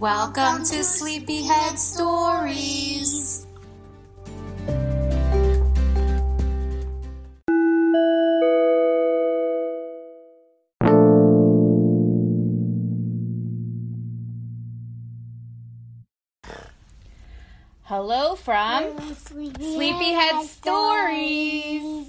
Welcome to Sleepyhead Stories. Hello from Sleepyhead Stories.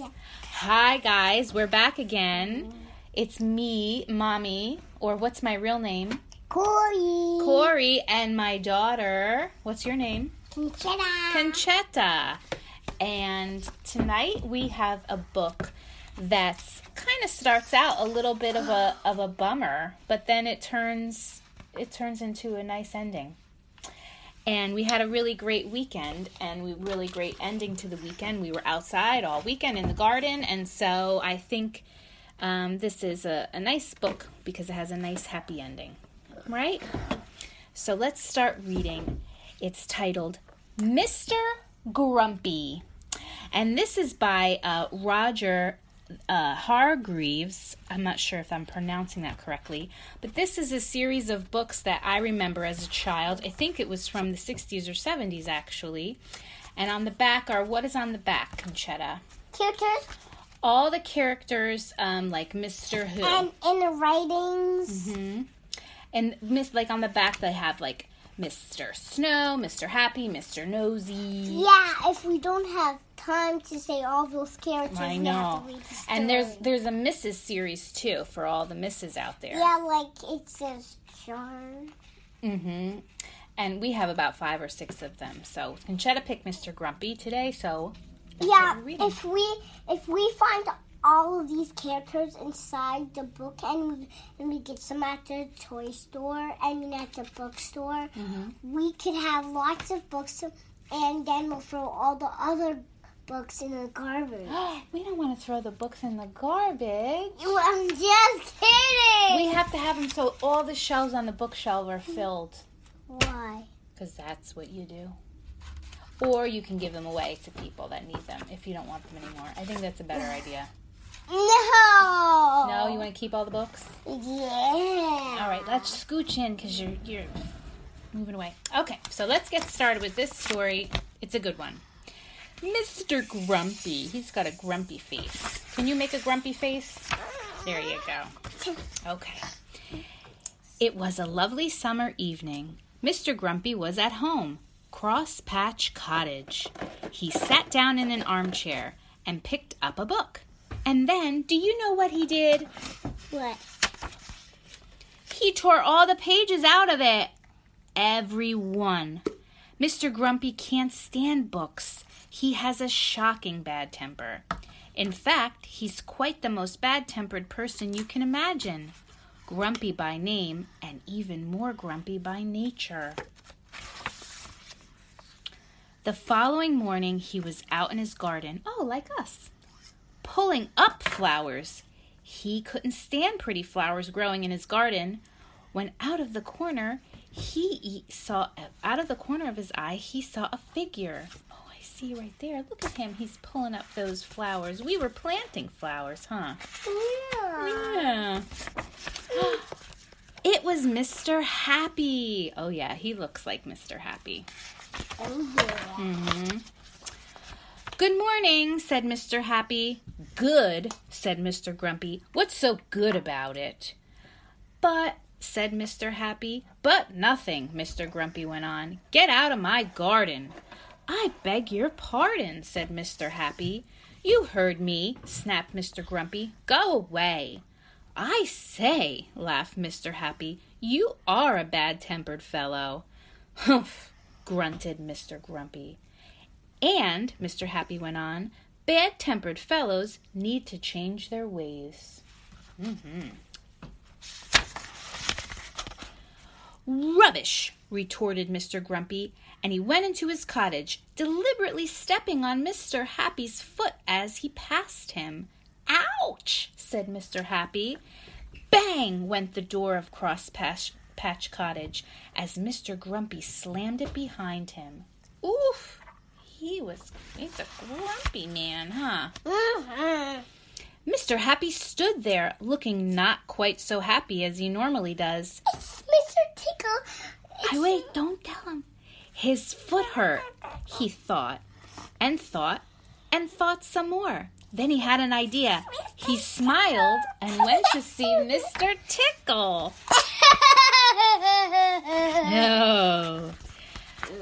Hi guys, we're back again. It's me, Mommy, or what's my real name? Corey, and my daughter, what's your name? Conchetta. And tonight we have a book that kind of starts out a little bit of a bummer, but then it turns into a nice ending. And we had a really great weekend, and a really great ending to the weekend. We were outside all weekend in the garden, and so I think this is a nice book because it has a nice happy ending. Right? So let's start reading. It's titled Mr. Grumpy. And this is by Roger Hargreaves. I'm not sure if I'm pronouncing that correctly. But this is a series of books that I remember as a child. I think it was from the 60s or 70s, actually. And on the back are, what is on the back, Conchetta? Characters. All the characters, like Mr. Who. And in the writings. Mm-hmm. And like on the back, they have like Mr. Snow, Mr. Happy, Mr. Nosy. Yeah, if we don't have time to say all those characters, I know. We have to read the story. And there's a Mrs. series too for all the Mrs. out there. Yeah, like it says John. Mm-hmm. And we have about 5 or 6 of them. So Conchetta picked Mr. Grumpy today. So that's what we're reading. if we find all of these characters inside the book, and we get some at the toy store, at the bookstore. Mm-hmm. We could have lots of books, and then we'll throw all the other books in the garbage. We don't want to throw the books in the garbage. I'm just kidding. We have to have them so all the shelves on the bookshelf are filled. Why? Because that's what you do. Or you can give them away to people that need them if you don't want them anymore. I think that's a better idea. No, you want to keep all the books? Yeah. All right, let's scooch in because you're moving away. Okay, so let's get started with this story. It's a good one. Mr. Grumpy. He's got a grumpy face. Can you make a grumpy face? There you go. Okay. It was a lovely summer evening. Mr. Grumpy was at home, Cross Patch Cottage. He sat down in an armchair and picked up a book. And then, do you know what he did? What? He tore all the pages out of it. Every one. Mr. Grumpy can't stand books. He has a shocking bad temper. In fact, he's quite the most bad-tempered person you can imagine. Grumpy by name, and even more grumpy by nature. The following morning, he was out in his garden. Oh, like us. Pulling up flowers. He couldn't stand pretty flowers growing in his garden. When out of the corner of his eye, he saw a figure. Oh, I see right there. Look at him. He's pulling up those flowers. We were planting flowers, huh? Yeah. It was Mr. Happy. Oh, yeah. He looks like Mr. Happy. Oh, yeah. Mm-hmm. Good morning, said Mr. Happy. Good, said Mr. Grumpy. What's so good about it? But, said Mr. Happy. But nothing, Mr. Grumpy went on. Get out of my garden. I beg your pardon, said Mr. Happy. You heard me, snapped Mr. Grumpy. Go away. I say, laughed Mr. Happy, you are a bad-tempered fellow. Humph, grunted Mr. Grumpy. And, Mr. Happy went on, bad-tempered fellows need to change their ways. Mm-hmm. "Rubbish!" retorted Mr. Grumpy, and he went into his cottage, deliberately stepping on Mr. Happy's foot as he passed him. "Ouch!" said Mr. Happy. Bang went the door of Cross Patch Cottage as Mr. Grumpy slammed it behind him. Oof! He's a grumpy man, huh? Mr. Happy stood there, looking not quite so happy as he normally does. "It's Mr. Tickle. Wait, don't tell him." His foot hurt, he thought, and thought, and thought some more. Then he had an idea. He smiled and went to see Mr. Tickle. No.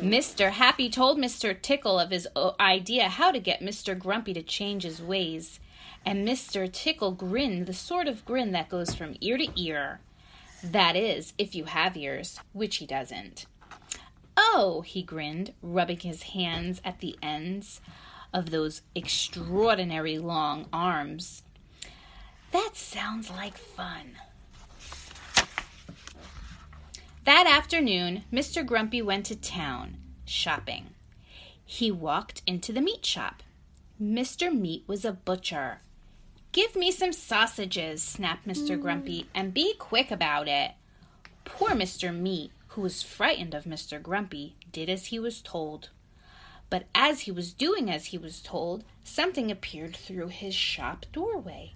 Mr. Happy told Mr. Tickle of his idea how to get Mr. Grumpy to change his ways. And Mr. Tickle grinned the sort of grin that goes from ear to ear. That is, if you have ears, which he doesn't. "Oh," he grinned, rubbing his hands at the ends of those extraordinary long arms. "That sounds like fun." That afternoon, Mr. Grumpy went to town shopping. He walked into the meat shop. Mr. Meat was a butcher. "Give me some sausages," snapped Mr. Grumpy, "and be quick about it." Poor Mr. Meat, who was frightened of Mr. Grumpy, did as he was told. But as he was doing as he was told, something appeared through his shop doorway.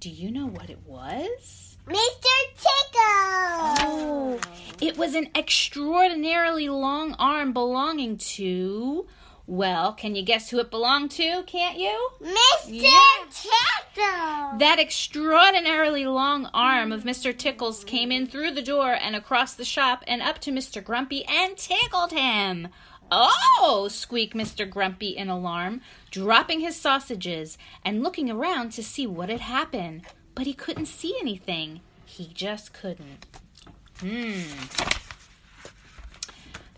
Do you know what it was? Mr. Tickle! Oh, it was an extraordinarily long arm belonging to... Well, can you guess who it belonged to, can't you? Mr. Tickle! That extraordinarily long arm of Mr. Tickle's came in through the door and across the shop and up to Mr. Grumpy and tickled him. "Oh!" squeaked Mr. Grumpy in alarm, dropping his sausages and looking around to see what had happened. But he couldn't see anything. He just couldn't.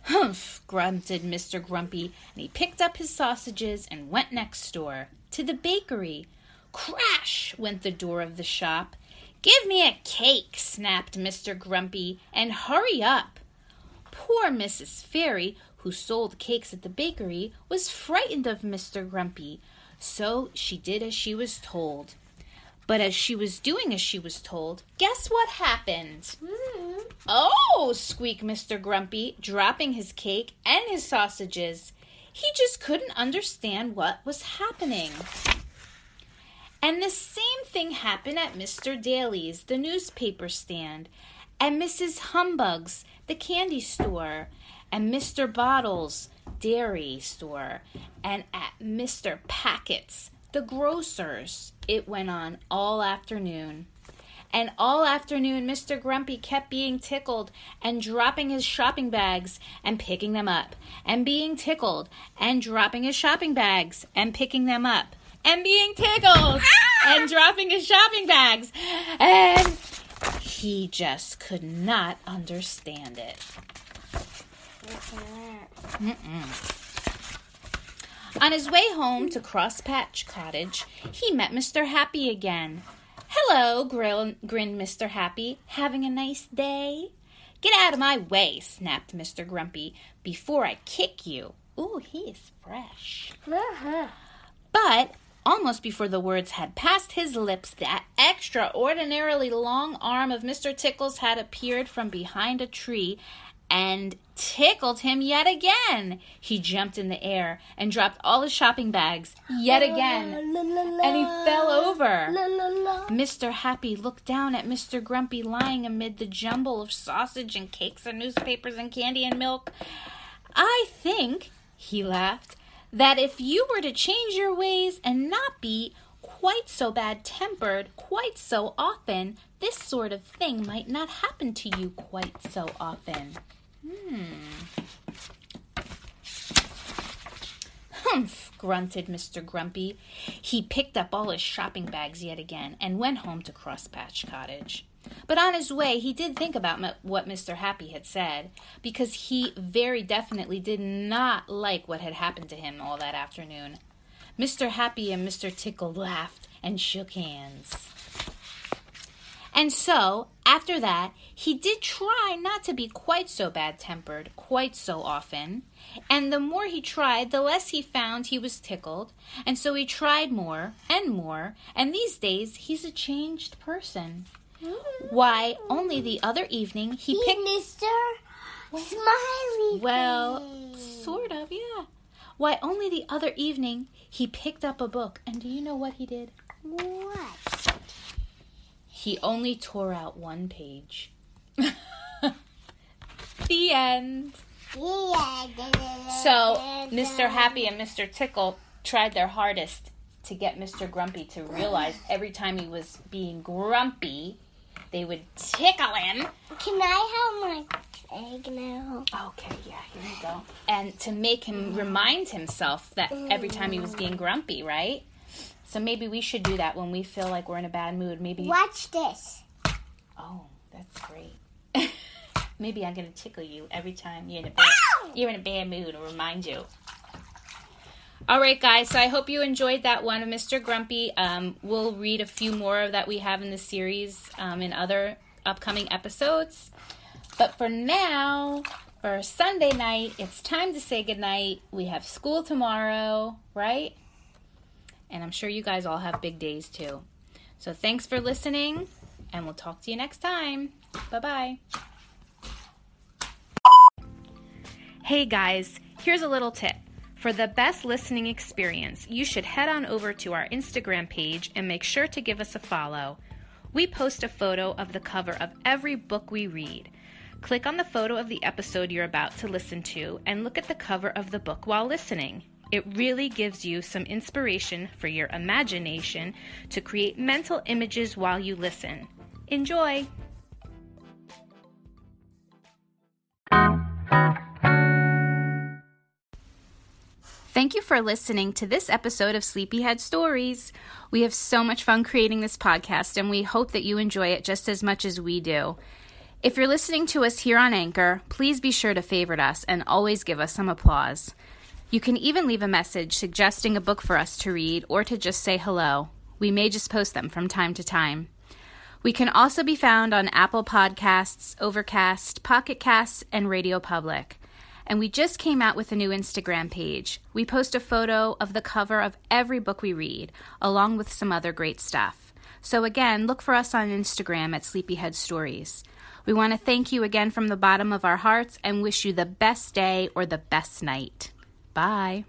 "Humph," grunted Mr. Grumpy, and he picked up his sausages and went next door, to the bakery. Crash went the door of the shop. "Give me a cake," snapped Mr. Grumpy, "and hurry up." Poor Mrs. Ferry, who sold cakes at the bakery, was frightened of Mr. Grumpy, so she did as she was told. But as she was doing as she was told, guess what happened? "Oh!" squeaked Mr. Grumpy, dropping his cake and his sausages. He just couldn't understand what was happening. And the same thing happened at Mr. Daly's, the newspaper stand, and Mrs. Humbug's, the candy store, and Mr. Bottles, dairy store, and at Mr. Packets, the grocer's. It went on all afternoon. And all afternoon, Mr. Grumpy kept being tickled and dropping his shopping bags and picking them up, and being tickled and dropping his shopping bags and picking them up, and being tickled and dropping his shopping bags. And he just could not understand it. On his way home to Cross Patch Cottage, he met Mr. Happy again. "Hello," grinned Mr. Happy. "Having a nice day?" "Get out of my way," snapped Mr. Grumpy, "before I kick you." Ooh, he is fresh. But almost before the words had passed his lips, that extraordinarily long arm of Mr. Tickle's had appeared from behind a tree and tickled him yet again. He jumped in the air and dropped all his shopping bags yet again. And he fell over. Mr. Happy looked down at Mr. Grumpy lying amid the jumble of sausage and cakes and newspapers and candy and milk. "I think," he laughed, "that if you were to change your ways and not be quite so bad-tempered quite so often, this sort of thing might not happen to you quite so often." "Humph," grunted Mr. Grumpy. He picked up all his shopping bags yet again and went home to Cross Patch Cottage. But on his way, he did think about what Mr. Happy had said, because he very definitely did not like what had happened to him all that afternoon. Mr. Happy and Mr. Tickle laughed and shook hands. And so, after that, he did try not to be quite so bad-tempered quite so often. And the more he tried, the less he found he was tickled. And so he tried more and more. And these days, he's a changed person. Why, only the other evening, he picked... Mr. Smiley. Well, sort of, yeah. Why, only the other evening, he picked up a book. And do you know what he did? What? He only tore out one page. The end. So, Mr. Happy and Mr. Tickle tried their hardest to get Mr. Grumpy to realize every time he was being grumpy, they would tickle him. Can I have my egg now? Okay, yeah, here we go. And to make him remind himself that every time he was being grumpy, right? So maybe we should do that when we feel like we're in a bad mood. Maybe watch this. Oh, that's great. Maybe I'm gonna tickle you every time you're in a bad mood, or remind you. All right, guys. So I hope you enjoyed that one of Mr. Grumpy. We'll read a few more that we have in the series in other upcoming episodes. But for now, for Sunday night, it's time to say goodnight. We have school tomorrow, right? And I'm sure you guys all have big days too. So thanks for listening, and we'll talk to you next time. Bye-bye. Hey guys, here's a little tip. For the best listening experience, you should head on over to our Instagram page and make sure to give us a follow. We post a photo of the cover of every book we read. Click on the photo of the episode you're about to listen to and look at the cover of the book while listening. It really gives you some inspiration for your imagination to create mental images while you listen. Enjoy! Thank you for listening to this episode of Sleepyhead Stories. We have so much fun creating this podcast, and we hope that you enjoy it just as much as we do. If you're listening to us here on Anchor, please be sure to favorite us and always give us some applause. You can even leave a message suggesting a book for us to read or to just say hello. We may just post them from time to time. We can also be found on Apple Podcasts, Overcast, Pocket Casts, and Radio Public. And we just came out with a new Instagram page. We post a photo of the cover of every book we read, along with some other great stuff. So again, look for us on Instagram at Sleepyhead Stories. We want to thank you again from the bottom of our hearts and wish you the best day or the best night. Bye.